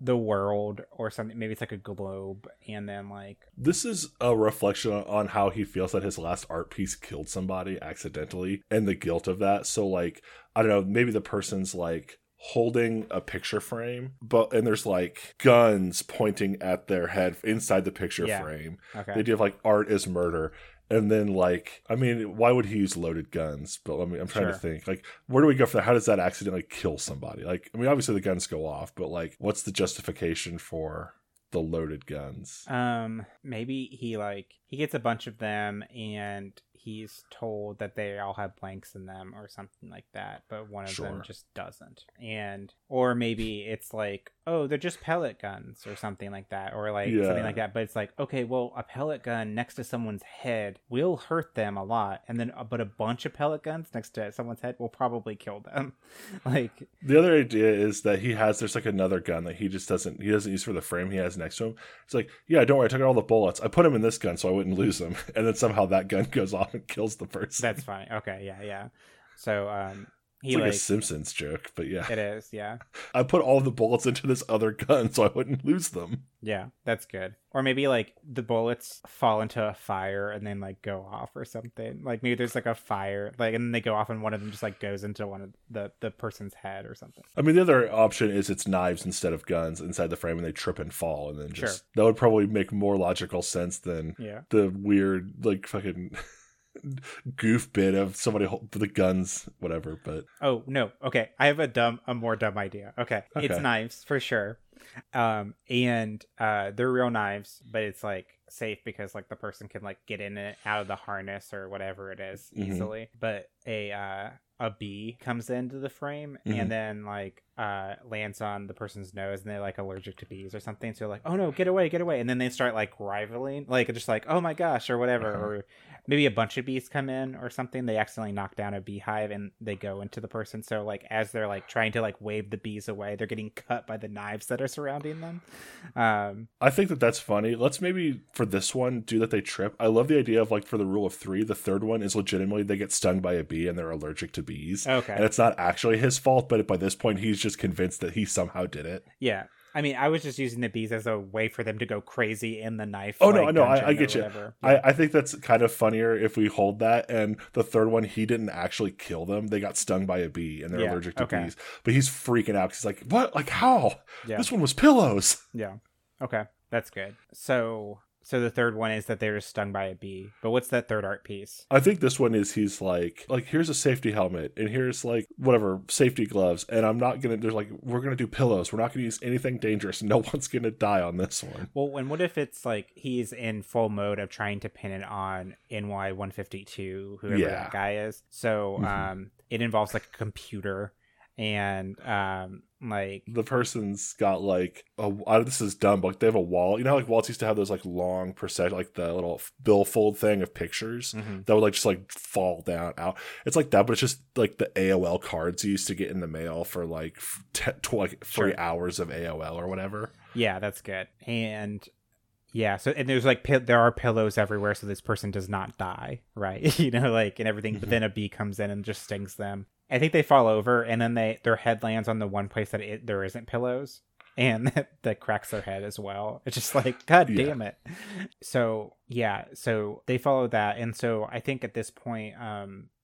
the world or something. Maybe it's like a globe. And then like, this is a reflection on how he feels that his last art piece killed somebody accidentally, and the guilt of that. So like, I don't know, maybe the person's like holding a picture frame, and there's like guns pointing at their head inside the picture frame. Okay. The idea of like art is murder. And then, like, I mean, why would he use loaded guns? But I mean, I'm trying to think, like, where do we go for that? How does that accidentally kill somebody? Like, I mean, obviously the guns go off, but like, what's the justification for the loaded guns. Maybe he gets a bunch of them and he's told that they all have blanks in them or something like that, but one of them just doesn't. And or maybe it's like, oh, they're just pellet guns or something like that, or something like that. But it's like, okay, well, a pellet gun next to someone's head will hurt them a lot, and then but a bunch of pellet guns next to someone's head will probably kill them. The other idea is that he has another gun that he doesn't use for the frame he has next to him. It's like, yeah, don't worry, I took out all the bullets. I put them in this gun so I wouldn't lose them, and then somehow that gun goes off and kills the person. That's funny. Okay, yeah. So it's like a Simpsons joke, but yeah. It is, yeah. I put all the bullets into this other gun so I wouldn't lose them. Yeah, that's good. Or maybe the bullets fall into a fire and then go off or something. Maybe there's a fire, and then they go off and one of them just goes into one of the person's head or something. I mean, the other option is it's knives instead of guns inside the frame and they trip and fall, and then just that would probably make more logical sense than the weird fucking goof bit of somebody hold the guns, whatever. But oh no, okay, I have a more dumb idea. Okay. It's knives for sure, and they're real knives, but it's safe because the person can get in and out of the harness or whatever it is easily. Mm-hmm. But a bee comes into the frame, mm-hmm. and then lands on the person's nose, and they're allergic to bees or something, so they're oh no, get away, and then they start rivaling, oh my gosh or whatever. Uh-huh. Or maybe a bunch of bees come in or something, they accidentally knock down a beehive and they go into the person, so as they're trying to wave the bees away, they're getting cut by the knives that are surrounding them. I think that's funny. Let's maybe for this one do that. They trip. I love the idea of for the rule of three, the third one is legitimately they get stung by a bee and they're allergic to bees. Okay. And it's not actually his fault, but by this point he's just convinced that he somehow did it. Yeah, I mean, I was just using the bees as a way for them to go crazy in the knife. Oh, no, I get you. Yeah. I think that's kind of funnier if we hold that. And the third one, he didn't actually kill them. They got stung by a bee and they're allergic to bees. But he's freaking out because he's what? How? Yeah. This one was pillows. Yeah. Okay. That's good. So the third one is that they're just stung by a bee. But what's that third art piece? I think this one is he's here's a safety helmet and here's whatever safety gloves. And I'm not going to, they're we're going to do pillows. We're not going to use anything dangerous. No one's going to die on this one. Well, and what if it's he's in full mode of trying to pin it on NY152, whoever that guy is. So it involves a computer. And the person's got this is dumb, but they have a wall. You know how walls used to have those long procession, the little billfold thing of pictures, mm-hmm. that would just fall down out. It's like that, but it's just the AOL cards you used to get in the mail for 3 hours of AOL or whatever. Yeah, that's good. And yeah, so and there's there are pillows everywhere, so this person does not die, right? And everything. Mm-hmm. But then a bee comes in and just stings them. I think they fall over, and then their head lands on the one place that there isn't pillows, and that cracks their head as well. It's just God damn it. So they follow that. And so I think at this point,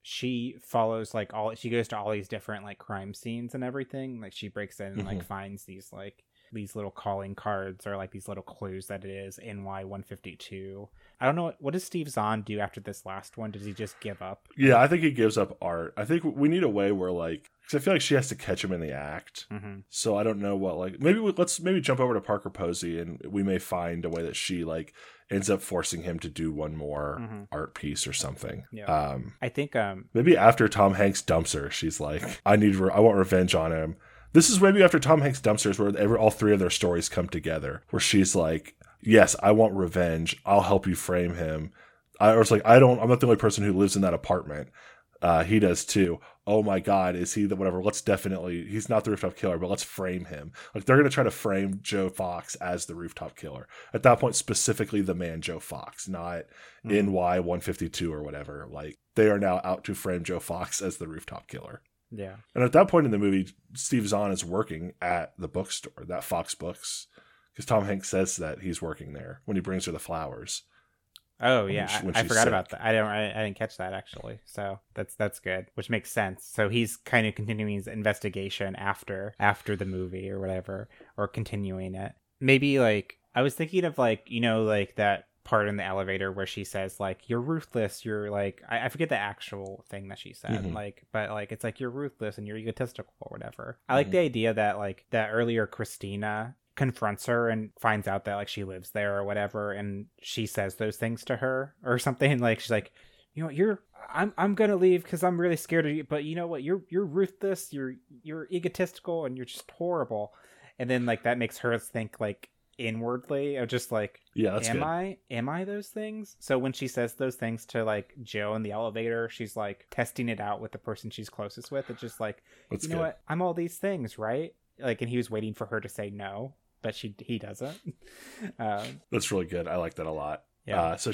she follows she goes to all these different crime scenes and everything. She breaks in and mm-hmm. Finds these these little calling cards or these little clues that it is NY152. I don't know. What does Steve Zahn do after this last one? Does he just give up? Yeah, I think he gives up art. I think we need a way where because I feel she has to catch him in the act. Mm-hmm. So I don't know what maybe jump over to Parker Posey and we may find a way that she ends up forcing him to do one more mm-hmm. art piece or something. Yeah. I think maybe after Tom Hanks dumps her, she's I want revenge on him. This is maybe after Tom Hanks dumpsters where all three of their stories come together, where she's yes, I want revenge. I'll help you frame him. I'm not the only person who lives in that apartment. He does too. Oh my God, is he the whatever? He's not the rooftop killer, but let's frame him. They're going to try to frame Joe Fox as the rooftop killer. At that point, specifically the man Joe Fox, not NY152 or whatever. They are now out to frame Joe Fox as the rooftop killer. Yeah. And at that point in the movie, Steve Zahn is working at the bookstore, that Fox Books, because Tom Hanks says that he's working there when he brings her the flowers. Oh, yeah. I forgot about that. I didn't catch that, actually. So that's good, which makes sense. So he's kind of continuing his investigation after the movie or whatever, or continuing it. Maybe I was thinking of that part in the elevator where she says you're ruthless, you're I forget the actual thing that she said, mm-hmm. It's you're ruthless and you're egotistical or whatever. I like mm-hmm. the idea that that earlier Christina confronts her and finds out that, like, she lives there or whatever, and she says those things to her or something. Like, she's like, you know, I'm gonna leave because I'm really scared of you, but you know what, you're ruthless, you're egotistical, and you're just horrible. And then, like, that makes her think, like, inwardly of just like, yeah, that's good. Am I those things? So when she says those things to, like, Joe in the elevator, she's like testing it out with the person she's closest with. It's just like, that's, you know, good. What I'm all these things, right? Like, and he was waiting for her to say no, but he doesn't. That's really good. I like that a lot. Yeah. So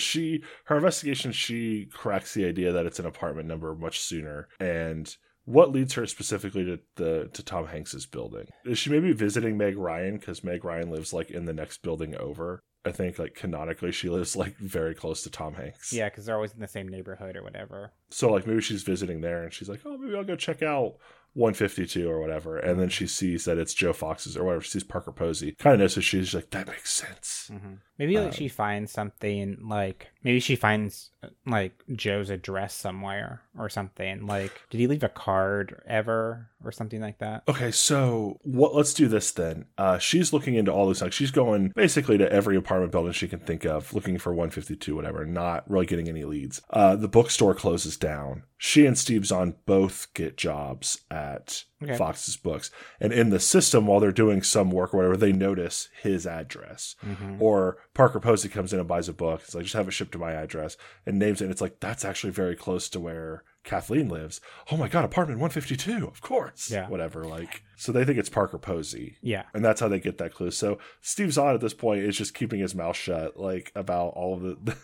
her investigation, she cracks the idea that it's an apartment number much sooner. And what leads her specifically to Tom Hanks's building? Is she maybe visiting Meg Ryan? Because Meg Ryan lives, like, in the next building over. I think, like, canonically, she lives, like, very close to Tom Hanks. Yeah, because they're always in the same neighborhood or whatever. So, like, maybe she's visiting there and she's like, oh, maybe I'll go check out 152 or whatever. And then she sees that it's Joe Fox's or whatever. She sees Parker Posey. Kind of knows, so she's like, that makes sense. Mm-hmm. Maybe, like, she finds something, like, maybe she finds, like, Joe's address somewhere or something. Like, did he leave a card ever or something like that? Okay, so let's do this then. She's looking into all these things. She's going basically to every apartment building she can think of, looking for 152, whatever, not really getting any leads. The bookstore closes down. She and Steve Zahn both get jobs at Fox's Books. And in the system, while they're doing some work or whatever, they notice his address. Mm-hmm. Or Parker Posey comes in and buys a book. It's like, just have it shipped to my address, and names it. And it's like, that's actually very close to where Kathleen lives. Oh my God, apartment 152, of course. Yeah. Whatever, like. So they think it's Parker Posey. Yeah. And that's how they get that clue. So Steve Zahn at this point is just keeping his mouth shut, like, about all of the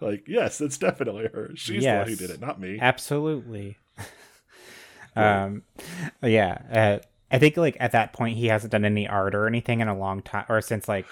like, yes, it's definitely her. She's the one who did it, not me. Absolutely. I think, like, at that point he hasn't done any art or anything in a long time or since that.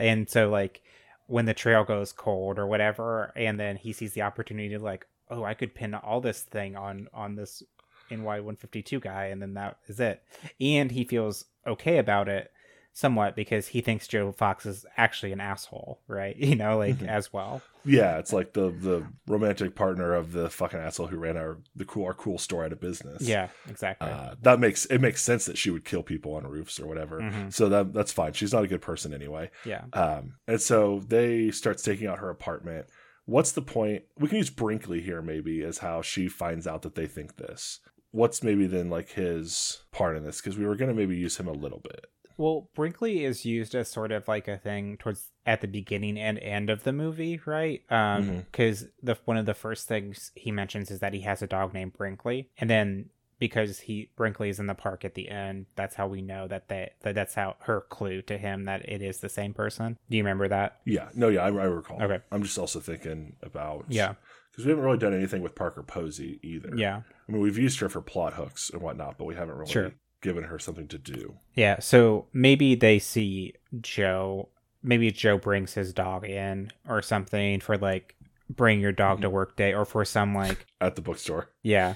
And so, like, when the trail goes cold or whatever, and then he sees the opportunity to, like, oh, I could pin all this thing on this NY152 guy, and then that is it. And he feels okay about it somewhat because he thinks Joe Fox is actually an asshole, right? You know, like, as well. Yeah, it's like the romantic partner of the fucking asshole who ran our cool store out of business. Yeah, exactly. That makes sense that she would kill people on roofs or whatever. Mm-hmm. So that's fine. She's not a good person anyway. Yeah. And so they start staking out her apartment. What's the point? We can use Brinkley here maybe as how she finds out that they think this. What's maybe then, like, his part in this? Because we were going to maybe use him a little bit. Well, Brinkley is used as sort of like a thing towards at the beginning and end of the movie, right? Because one of the first things he mentions is that he has a dog named Brinkley, and then because Brinkley is in the park at the end, that's how we know that's how her clue to him that it is the same person. Do you remember that? Yeah, no, yeah, I recall. Okay, I'm just also thinking about because we haven't really done anything with Parker Posey either. Yeah, I mean, we've used her for plot hooks and whatnot, but we haven't really. Sure. Given her something to do. Yeah, so maybe they see Joe. Maybe Joe brings his dog in or something for, like, bring your dog to work day, or for some, like, at the bookstore. Yeah,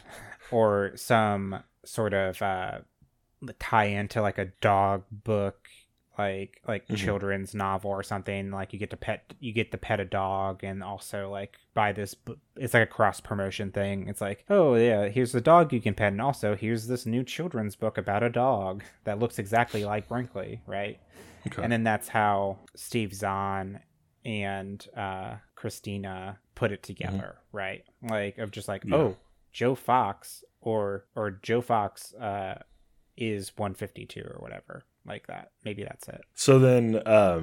or some sort of tie into, like, a dog book, like children's novel or something. Like, you get to pet a dog, and also, like, buy this. It's like a cross promotion thing. It's like, oh yeah, here's the dog you can pet, and also here's this new children's book about a dog that looks exactly like Brinkley, right? Okay. And then that's how Steve Zahn and Christina put it together, right? Like, of just like, oh, Joe Fox or Joe Fox is 152 or whatever. Like that. Maybe that's it. So then, but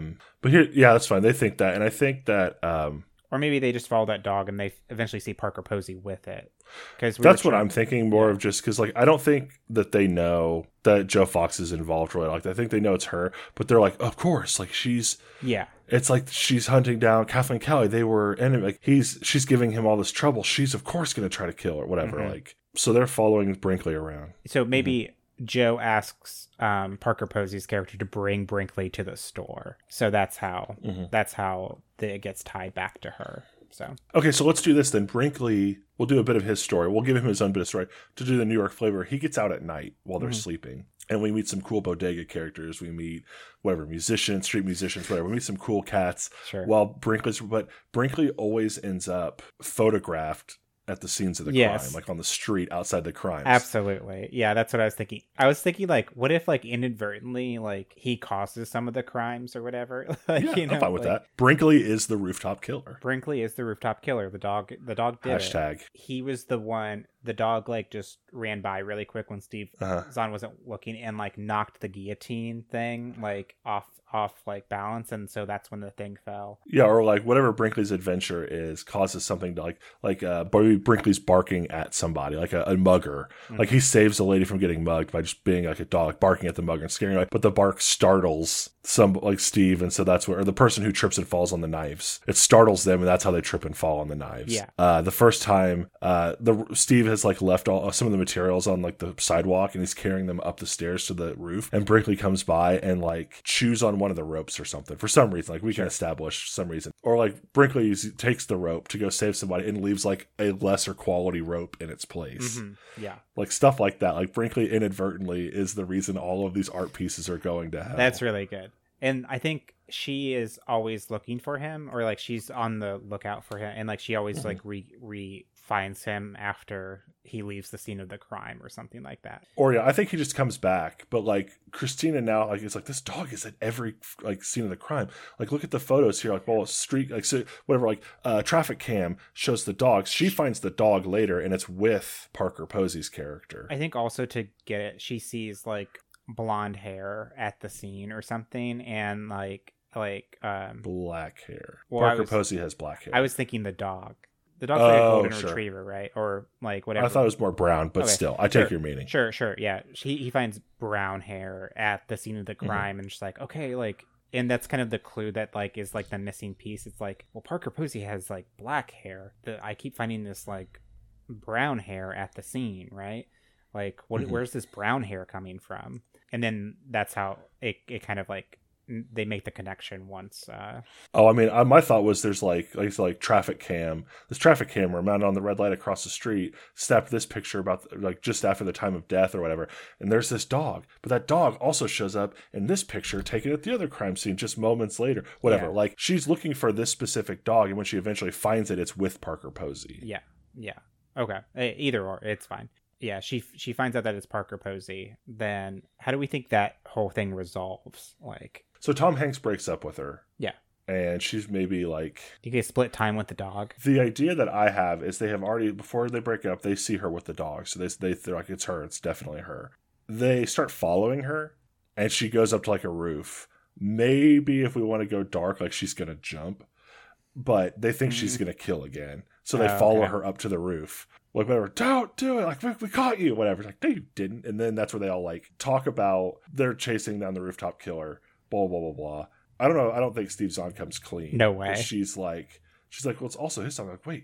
here, yeah, that's fine. They think that. And I think that, or maybe they just follow that dog and they eventually see Parker Posey with it. That's what I'm thinking more of, just because, like, I don't think that they know that Joe Fox is involved really. Like, I think they know it's her, but they're like, of course, like, she's, yeah, it's like she's hunting down Kathleen Kelly. They were enemy. Like, she's giving him all this trouble. She's of course going to try to kill or whatever. Like, so they're following Brinkley around. So maybe. Joe asks Parker Posey's character to bring Brinkley to the store. So that's how it gets tied back to her. So okay, so let's do this then. Brinkley, we'll do a bit of his story. We'll give him his own bit of story to do the New York flavor. He gets out at night while they're sleeping. And we meet some cool bodega characters. We meet whatever, musicians, street musicians, whatever. We meet some cool cats. Sure. But Brinkley always ends up photographed at the scenes of the crime, like on the street outside the crimes. Absolutely. Yeah, that's what I was thinking. I was thinking, like, what if, like, inadvertently, like, he causes some of the crimes or whatever? Like, yeah, you know, I'm fine with that. Brinkley is the rooftop killer. The dog did it. He was the one. The dog, like, just ran by really quick when Steve Zahn wasn't looking and, like, knocked the guillotine thing, like, off like balance, and so that's when the thing fell. Yeah, or like whatever Brinkley's adventure is causes something to like Brinkley's barking at somebody, like a mugger. Mm-hmm. Like he saves a lady from getting mugged by just being like a dog, like barking at the mugger and scaring her, but the bark startles some, like Steve, and so that's where, or the person who trips and falls on the knives. It startles them, and that's how they trip and fall on the knives. Yeah. The first time Steve has like left some of the materials on like the sidewalk, and he's carrying them up the stairs to the roof, and Brinkley comes by and like chews on one of the ropes or something for some reason, like we can establish some reason, or like Brinkley takes the rope to go save somebody and leaves like a lesser quality rope in its place. Mm-hmm. Yeah, like stuff like that. Like Brinkley inadvertently is the reason all of these art pieces are going to hell. That's really good. And I think she is always looking for him, or like she's on the lookout for him, and like she always like finds him after he leaves the scene of the crime or something like that. Or yeah, I think he just comes back, but like Christina now, like it's like this dog is at every like scene of the crime. Like look at the photos here, like well street, like so whatever, like traffic cam shows the dog. She finds the dog later, and it's with Parker Posey's character. I think also to get it, she sees like blonde hair at the scene or something, and like black hair. Well, Parker Posey has black hair. I was thinking the dog. The dog's like a golden retriever, right? Or like whatever. I thought it was more brown, but still, I take your meaning. Sure, yeah. He finds brown hair at the scene of the crime, and she's like, okay, like, and that's kind of the clue that like is like the missing piece. It's like, well, Parker Posey has like black hair. I keep finding this like brown hair at the scene, right? Like, what? Mm-hmm. Where's this brown hair coming from? And then that's how it kind of like, they make the connection once. I mean, my thought was there's like traffic cam. This traffic camera mounted on the red light across the street snapped this picture about like just after the time of death or whatever. And there's this dog, but that dog also shows up in this picture taken at the other crime scene just moments later. Whatever. Yeah. Like she's looking for this specific dog, and when she eventually finds it, it's with Parker Posey. Yeah. Yeah. Okay. Either or, it's fine. Yeah, she finds out that it's Parker Posey. Then how do we think that whole thing resolves? Like. So Tom Hanks breaks up with her. Yeah. And she's maybe like... You guys split time with the dog? The idea that I have is they have already, before they break up, they see her with the dog. So they're like, it's her. It's definitely her. They start following her, and she goes up to like a roof. Maybe if we want to go dark, like she's going to jump. But they think she's going to kill again. So they follow her up to the roof. Like, whatever, don't do it. Like, we caught you. Whatever. It's like, no, you didn't. And then that's where they all like talk about they're chasing down the rooftop killer. Blah, blah, blah, blah. I don't know. I don't think Steve Zahn comes clean. No way. She's like, well, it's also his song. Like, wait,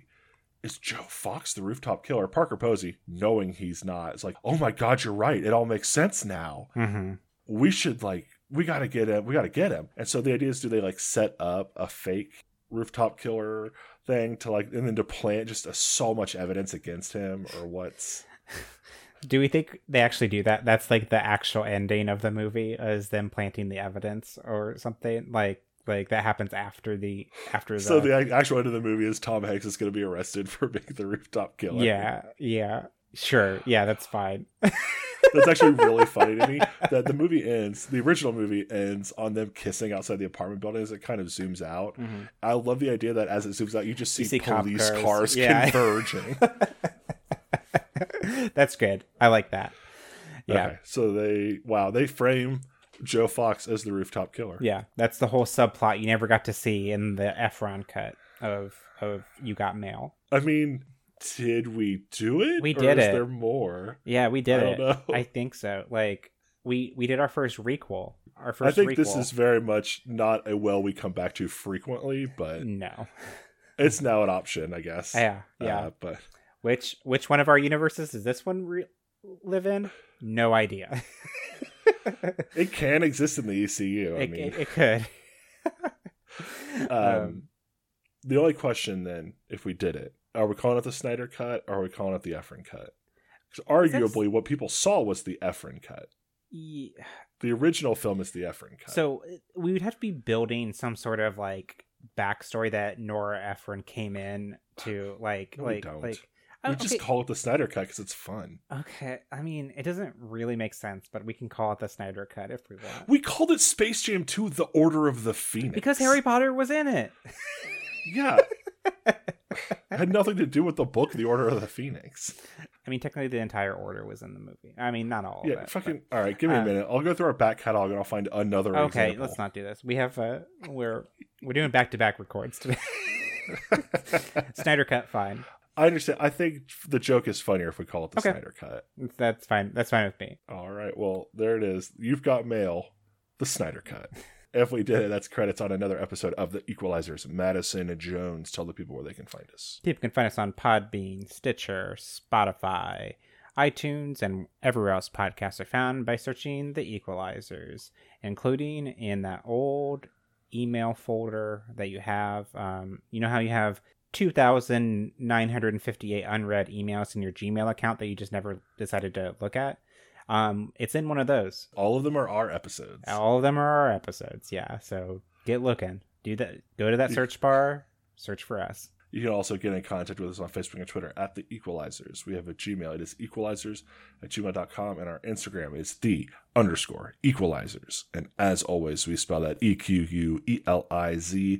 is Joe Fox the rooftop killer? Parker Posey, knowing he's not. It's like, oh my God, you're right. It all makes sense now. Mm-hmm. We should like, we got to get him. And so the idea is, do they like set up a fake rooftop killer thing to like, and then to plant just so much evidence against him or what's... Do we think they actually do that? That's like the actual ending of the movie is them planting the evidence or something like that happens after. So the actual end of the movie is Tom Hanks is going to be arrested for being the rooftop killer. Yeah. Sure. Yeah, that's fine. That's actually really funny to me that the original movie ends on them kissing outside the apartment building as it kind of zooms out. Mm-hmm. I love the idea that as it zooms out, you see police cars converging. That's good. I like that. Yeah. Okay, so they frame Joe Fox as the rooftop killer. Yeah, that's the whole subplot you never got to see in the Ephron cut of You Got Mail. I mean, did we do it? We did it. Is there more? Yeah, we did it. Know. I think so. Like we did our first requel. This is very much not a well we come back to frequently, but no, it's now an option, I guess. Yeah. But. Which one of our universes does this one live in? No idea. It can exist in the ECU. It could. The only question then, if we did it, are we calling it the Snyder cut or are we calling it the Ephron cut? Because arguably what people saw was the Ephron cut. Yeah. The original film is the Ephron cut. So we would have to be building some sort of like backstory that Nora Ephron came in to like... No, like We just call it the Snyder Cut because it's fun. Okay. I mean, it doesn't really make sense, but we can call it the Snyder Cut if we want. We called it Space Jam 2 The Order of the Phoenix. Because Harry Potter was in it. Yeah. It had nothing to do with the book, The Order of the Phoenix. I mean, technically the entire order was in the movie. I mean, not all of it. Yeah, fucking... But, all right, give me a minute. I'll go through our back catalog and I'll find another example. Okay, let's not do this. We have... We're doing back-to-back records today. Snyder Cut, fine. I understand. I think the joke is funnier if we call it the Snyder Cut. That's fine. That's fine with me. All right. Well, there it is. You've Got Mail, the Snyder Cut. If we did it, that's credits on another episode of The Equalizers. Madison and Jones, tell the people where they can find us. People can find us on Podbean, Stitcher, Spotify, iTunes, and everywhere else podcasts are found by searching The Equalizers, including in that old email folder that you have. You know how you have 2,958 unread emails in your Gmail account that you just never decided to look at? It's in one of those. All of them are our episodes. All of them are our episodes, yeah. So get looking. Do that. Go to that search bar, search for us. You can also get in contact with us on Facebook and Twitter at The Equalizers. We have a Gmail. It is equalizers@gmail.com, and our Instagram is _equalizers. And as always, we spell that EQUELIZERS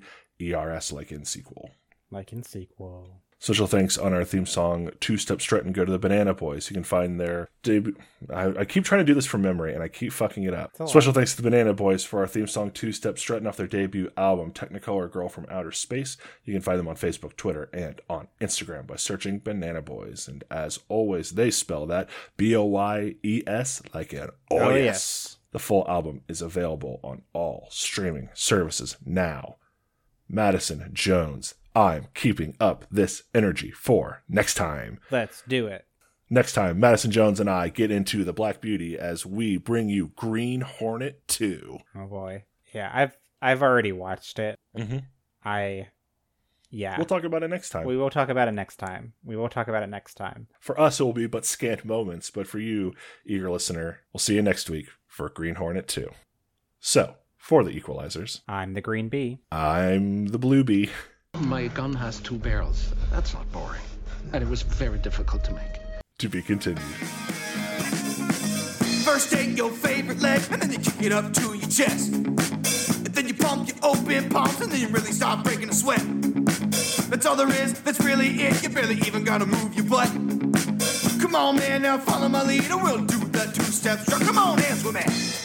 like in sequel. Like in sequel. Social thanks on our theme song, Two Step Strut and Go to the Banana Boys. You can find their debut. I keep trying to do this from memory, and I keep fucking it up. Special thanks to the Banana Boys for our theme song, Two Step Strut, and off their debut album, Technicolor Girl from Outer Space. You can find them on Facebook, Twitter, and on Instagram by searching Banana Boys. And as always, they spell that BOYES like an OYES. The full album is available on all streaming services now. Madison Jones, I'm keeping up this energy for next time. Let's do it. Next time, Madison Jones and I get into the Black Beauty as we bring you Green Hornet 2. Oh boy. Yeah, I've already watched it. Mm-hmm. We'll talk about it next time. We will talk about it next time. We will talk about it next time. For us, it will be but scant moments, but for you, eager listener, we'll see you next week for Green Hornet 2. So, for the Equalizers, I'm the Green Bee. I'm the Blue Bee. My gun has two barrels. That's not boring. And it was very difficult to make. To be continued. First take your favorite leg, and then you kick it up to your chest. And then you pump your open palms, and then you really start breaking a sweat. That's all there is, that's really it. You barely even gotta move your butt. Come on, man, now follow my lead, and we'll do the two-step strut. Come on, dance with me.